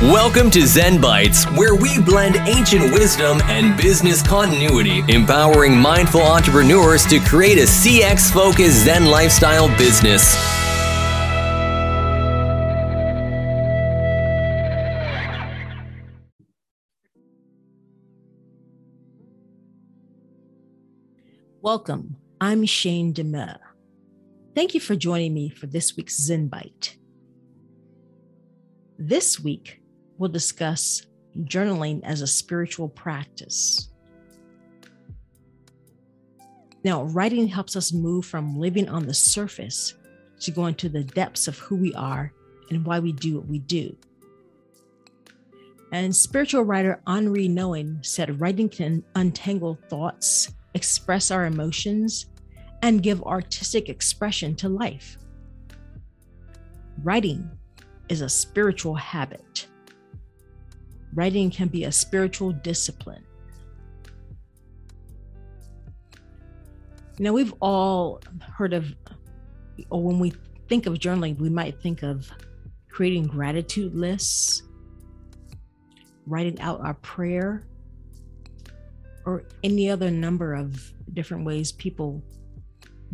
Welcome to Zen Bytes, where we blend ancient wisdom and business continuity, empowering mindful entrepreneurs to create a CX-focused Zen lifestyle business. Welcome, I'm Shane Demer. Thank you for joining me for this week's Zen Byte. This week, we'll discuss journaling as a spiritual practice. Now, writing helps us move from living on the surface to going to the depths of who we are and why we do what we do. And spiritual writer Henri Nouwen said, writing can untangle thoughts, express our emotions, and give artistic expression to life. Writing is a spiritual habit. Writing can be a spiritual discipline. Now, we've all heard of, or when we think of journaling, we might think of creating gratitude lists, writing out our prayer, or any other number of different ways people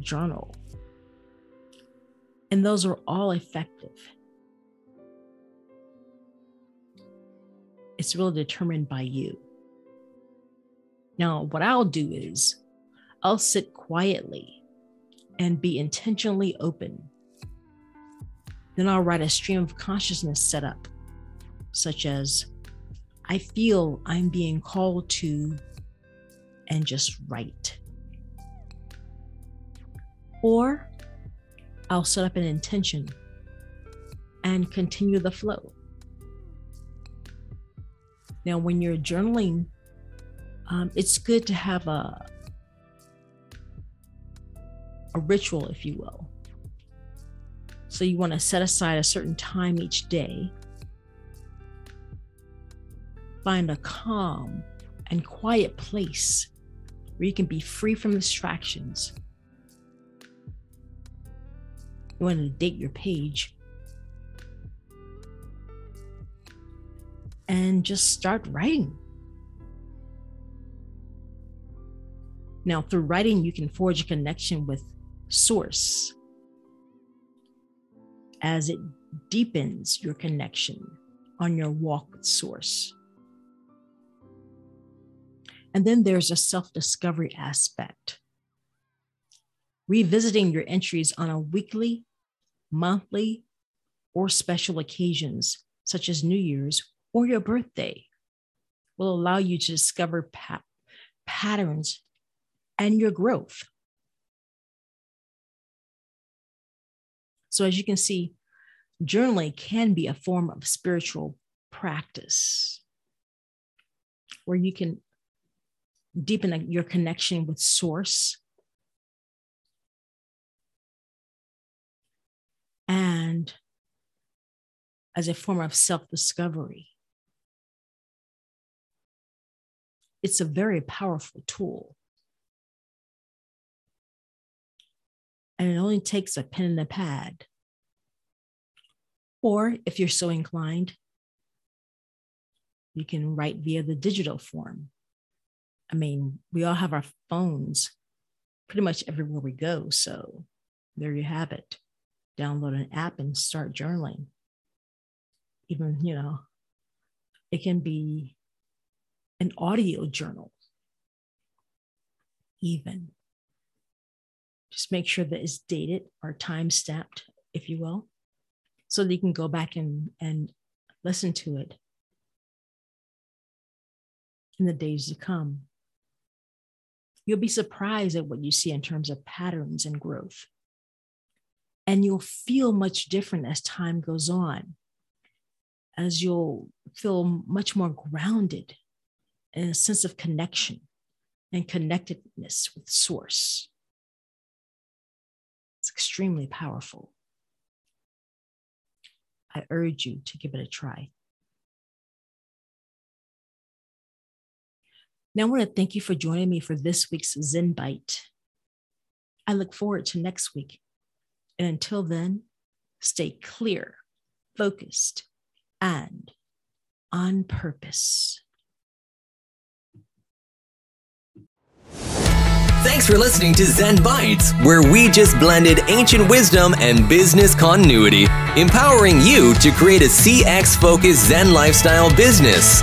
journal. And those are all effective. It's really determined by you. Now, what I'll do is I'll sit quietly and be intentionally open. Then I'll write a stream of consciousness setup, such as, I feel I'm being called to, and just write. Or I'll set up an intention and continue the flow. Now, when you're journaling, it's good to have a ritual, if you will. So you want to set aside a certain time each day, find a calm and quiet place where you can be free from distractions. You want to date your page. And just start writing. Now, through writing, you can forge a connection with source as it deepens your connection on your walk with source. And then there's a self-discovery aspect. Revisiting your entries on a weekly, monthly, or special occasions, such as New Year's or your birthday, will allow you to discover patterns and your growth. So as you can see, journaling can be a form of spiritual practice where you can deepen your connection with source and as a form of self-discovery. It's a very powerful tool. And it only takes a pen and a pad. Or if you're so inclined, you can write via the digital form. I mean, we all have our phones pretty much everywhere we go. So there you have it. Download an app and start journaling. Even, it can be an audio journal, even. Just make sure that it's dated or time stamped, if you will, so that you can go back and listen to it in the days to come. You'll be surprised at what you see in terms of patterns and growth. And you'll feel much different as time goes on, as you'll feel much more grounded and a sense of connection and connectedness with source. It's extremely powerful. I urge you to give it a try. Now I want to thank you for joining me for this week's Zen Byte. I look forward to next week. And until then, stay clear, focused, and on purpose. Thanks for listening to Zen Bytes, where we just blended ancient wisdom and business continuity, empowering you to create a CX-focused Zen lifestyle business.